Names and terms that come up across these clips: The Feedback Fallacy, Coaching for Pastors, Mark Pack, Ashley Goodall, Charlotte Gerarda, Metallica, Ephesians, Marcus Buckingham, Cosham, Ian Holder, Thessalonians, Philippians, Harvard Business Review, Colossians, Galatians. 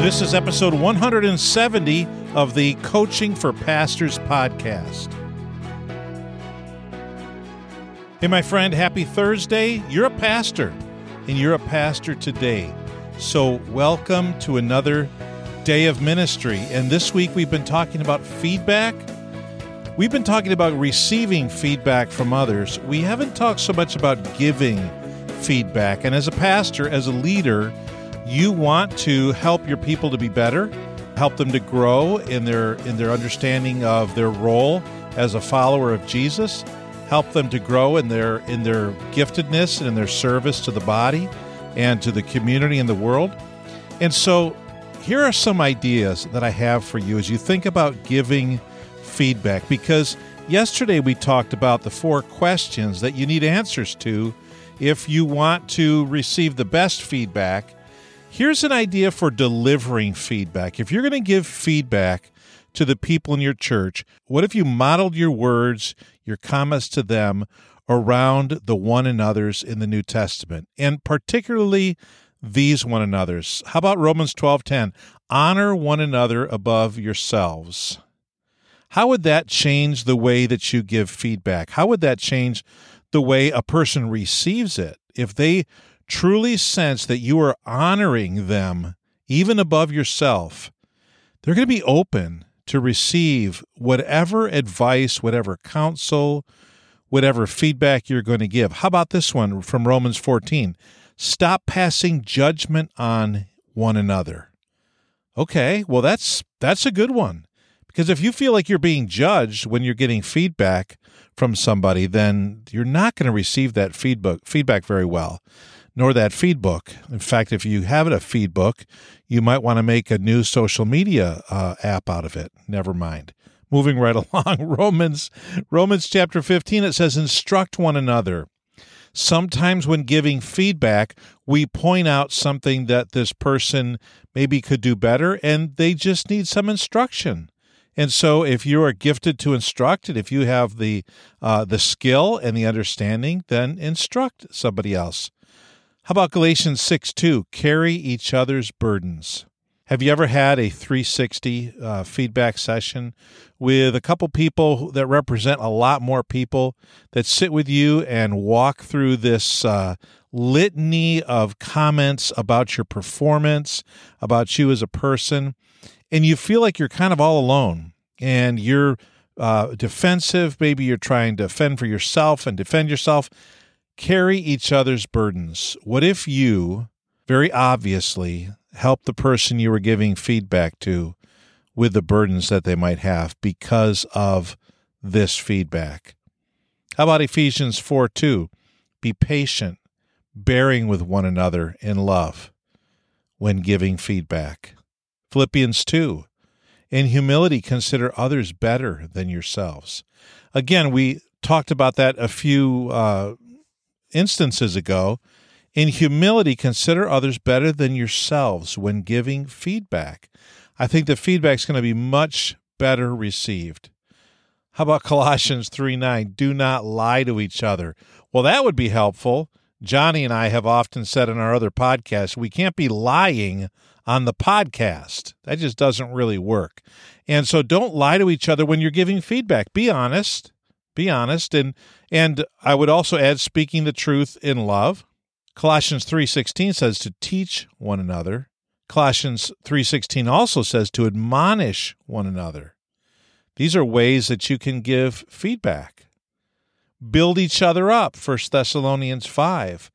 This is episode 170 of the Coaching for Pastors podcast. Hey, my friend, happy Thursday. You're a pastor, and you're a pastor today. So welcome to another day of ministry. And this week we've been talking about feedback. We've been talking about receiving feedback from others. We haven't talked so much about giving feedback. And as a pastor, as a leader, you want to help your people to be better, help them to grow in their understanding of their role as a follower of Jesus. Help them to grow in their giftedness and in their service to the body and to the community and the world. And so here are some ideas that I have for you as you think about giving feedback, because yesterday we talked about the 4 questions that you need answers to if you want to receive the best feedback. Here's an idea for delivering feedback. If you're going to give feedback to the people in your church, what if you modeled your words, your comments to them around the one another's in the New Testament, and particularly these one another's? How about Romans 12:10? Honor one another above yourselves. How would that change the way that you give feedback? How would that change the way a person receives it? If they truly sense that you are honoring them, even above yourself, they're going to be open to receive whatever advice, whatever counsel, whatever feedback you're going to give. How about this one from Romans 14? Stop passing judgment on one another. Okay, well, that's a good one. Because if you feel like you're being judged when you're getting feedback from somebody, then you're not going to receive that feedback very well, nor that feedbook. In fact, if you have a feedbook, you might want to make a new social media app out of it. Never mind. Moving right along, Romans chapter 15, it says, instruct one another. Sometimes when giving feedback, we point out something that this person maybe could do better, and they just need some instruction. And so if you are gifted to instruct, and if you have the skill and the understanding, then instruct somebody else. How about Galatians 6:2? Carry each other's burdens. Have you ever had a 360 feedback session with a couple people that represent a lot more people that sit with you and walk through this litany of comments about your performance, about you as a person? And you feel like you're kind of all alone, and you're defensive. Maybe you're trying to fend for yourself and defend yourself. Carry each other's burdens. What if you, very obviously, help the person you were giving feedback to with the burdens that they might have because of this feedback? How about Ephesians 4:2? Be patient, bearing with one another in love when giving feedback. Philippians 2, in humility, consider others better than yourselves. Again, we talked about that a few instances ago. In humility, consider others better than yourselves when giving feedback. I think the feedback's going to be much better received. How about Colossians 3:9? Do not lie to each other. Well, that would be helpful. Johnny and I have often said in our other podcasts, we can't be lying on the podcast. That just doesn't really work. And so don't lie to each other when you're giving feedback. Be honest. Be honest. And I would also add, speaking the truth in love. Colossians 3:16 says to teach one another. Colossians 3:16 also says to admonish one another. These are ways that you can give feedback. Build each other up, 1 Thessalonians 5.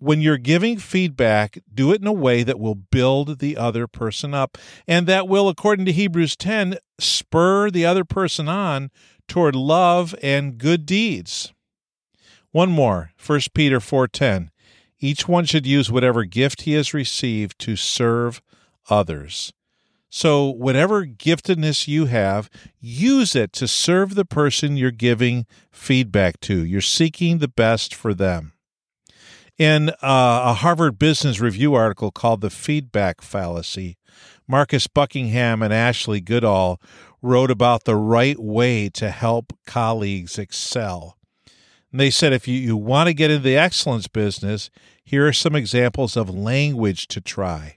When you're giving feedback, do it in a way that will build the other person up, and that will, according to Hebrews 10, spur the other person on toward love and good deeds. One more, 1 Peter 4:10. Each one should use whatever gift he has received to serve others. So whatever giftedness you have, use it to serve the person you're giving feedback to. You're seeking the best for them. In a Harvard Business Review article called The Feedback Fallacy, Marcus Buckingham and Ashley Goodall wrote about the right way to help colleagues excel. And they said if you want to get into the excellence business, here are some examples of language to try.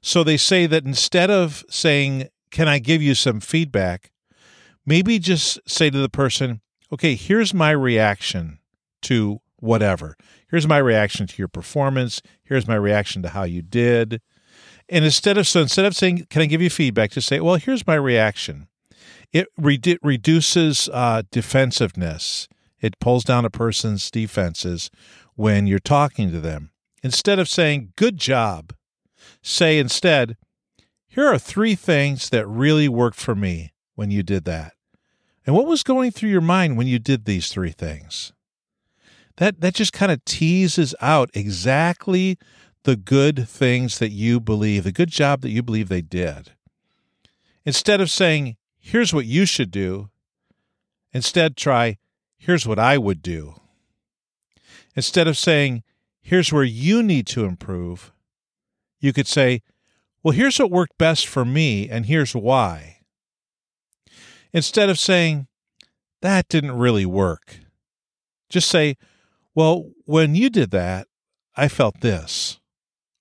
So they say that instead of saying, can I give you some feedback, maybe just say to the person, okay, here's my reaction to whatever. Here's my reaction to your performance. Here's my reaction to how you did. And instead of saying, can I give you feedback, just say, well, here's my reaction. It reduces defensiveness. It pulls down a person's defenses when you're talking to them. Instead of saying, good job, say instead, here are three things that really worked for me when you did that. And what was going through your mind when you did these three things? That just kind of teases out exactly the good things that you believe, the good job that you believe they did. Instead of saying, here's what you should do, instead try, here's what I would do. Instead of saying, here's where you need to improve, you could say, well, here's what worked best for me, and here's why. Instead of saying, that didn't really work, just say, well, when you did that, I felt this,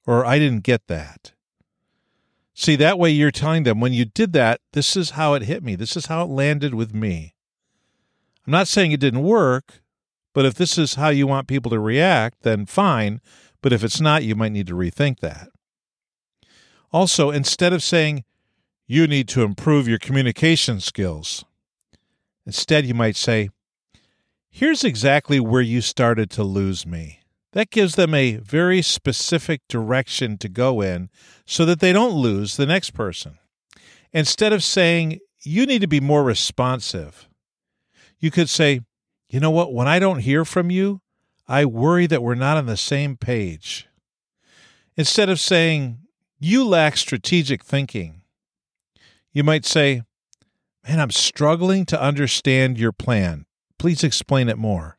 or I didn't get that. See, that way you're telling them, when you did that, this is how it hit me. This is how it landed with me. I'm not saying it didn't work, but if this is how you want people to react, then fine. But if it's not, you might need to rethink that. Also, instead of saying, you need to improve your communication skills, instead you might say, here's exactly where you started to lose me. That gives them a very specific direction to go in so that they don't lose the next person. Instead of saying, you need to be more responsive, you could say, you know what, when I don't hear from you, I worry that we're not on the same page. Instead of saying, you lack strategic thinking, you might say, man, I'm struggling to understand your plan. Please explain it more.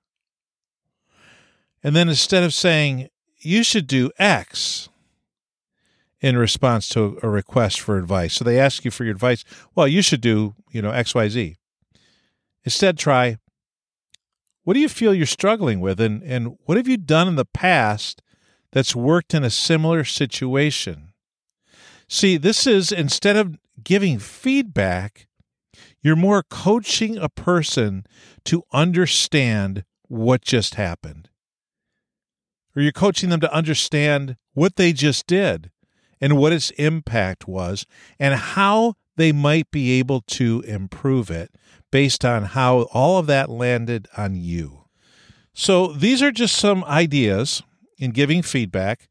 And then instead of saying, you should do X in response to a request for advice. So they ask you for your advice. Well, you should do, X, Y, Z. Instead, try, what do you feel you're struggling with? And what have you done in the past that's worked in a similar situation? See, this is, instead of giving feedback, you're more coaching a person to understand what just happened. Or you're coaching them to understand what they just did and what its impact was and how they might be able to improve it based on how all of that landed on you. So these are just some ideas in giving feedback.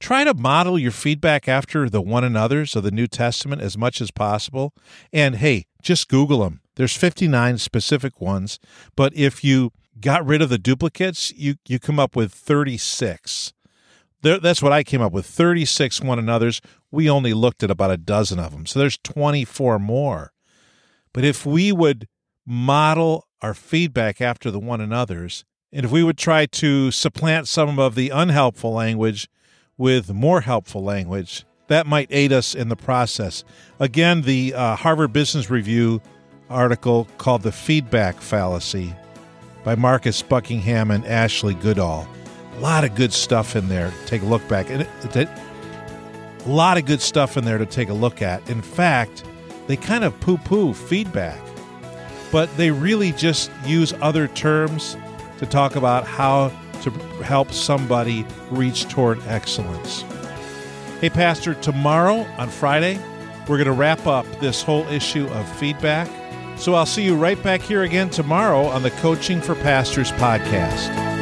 Try to model your feedback after the one another's of the New Testament as much as possible. And hey, just Google them. There's 59 specific ones, but if you got rid of the duplicates, you come up with 36. That's what I came up with, 36 one another's. We only looked at about a dozen of them, so there's 24 more. But if we would model our feedback after the one another's, and if we would try to supplant some of the unhelpful language with more helpful language, that might aid us in the process. Again, the Harvard Business Review article called The Feedback Fallacy by Marcus Buckingham and Ashley Goodall. A lot of good stuff in there. Take a look back. A lot of good stuff in there to take a look at. In fact, they kind of poo-poo feedback, but they really just use other terms to talk about how to help somebody reach toward excellence. Hey, Pastor, tomorrow on Friday, we're going to wrap up this whole issue of feedback. So I'll see you right back here again tomorrow on the Coaching for Pastors podcast.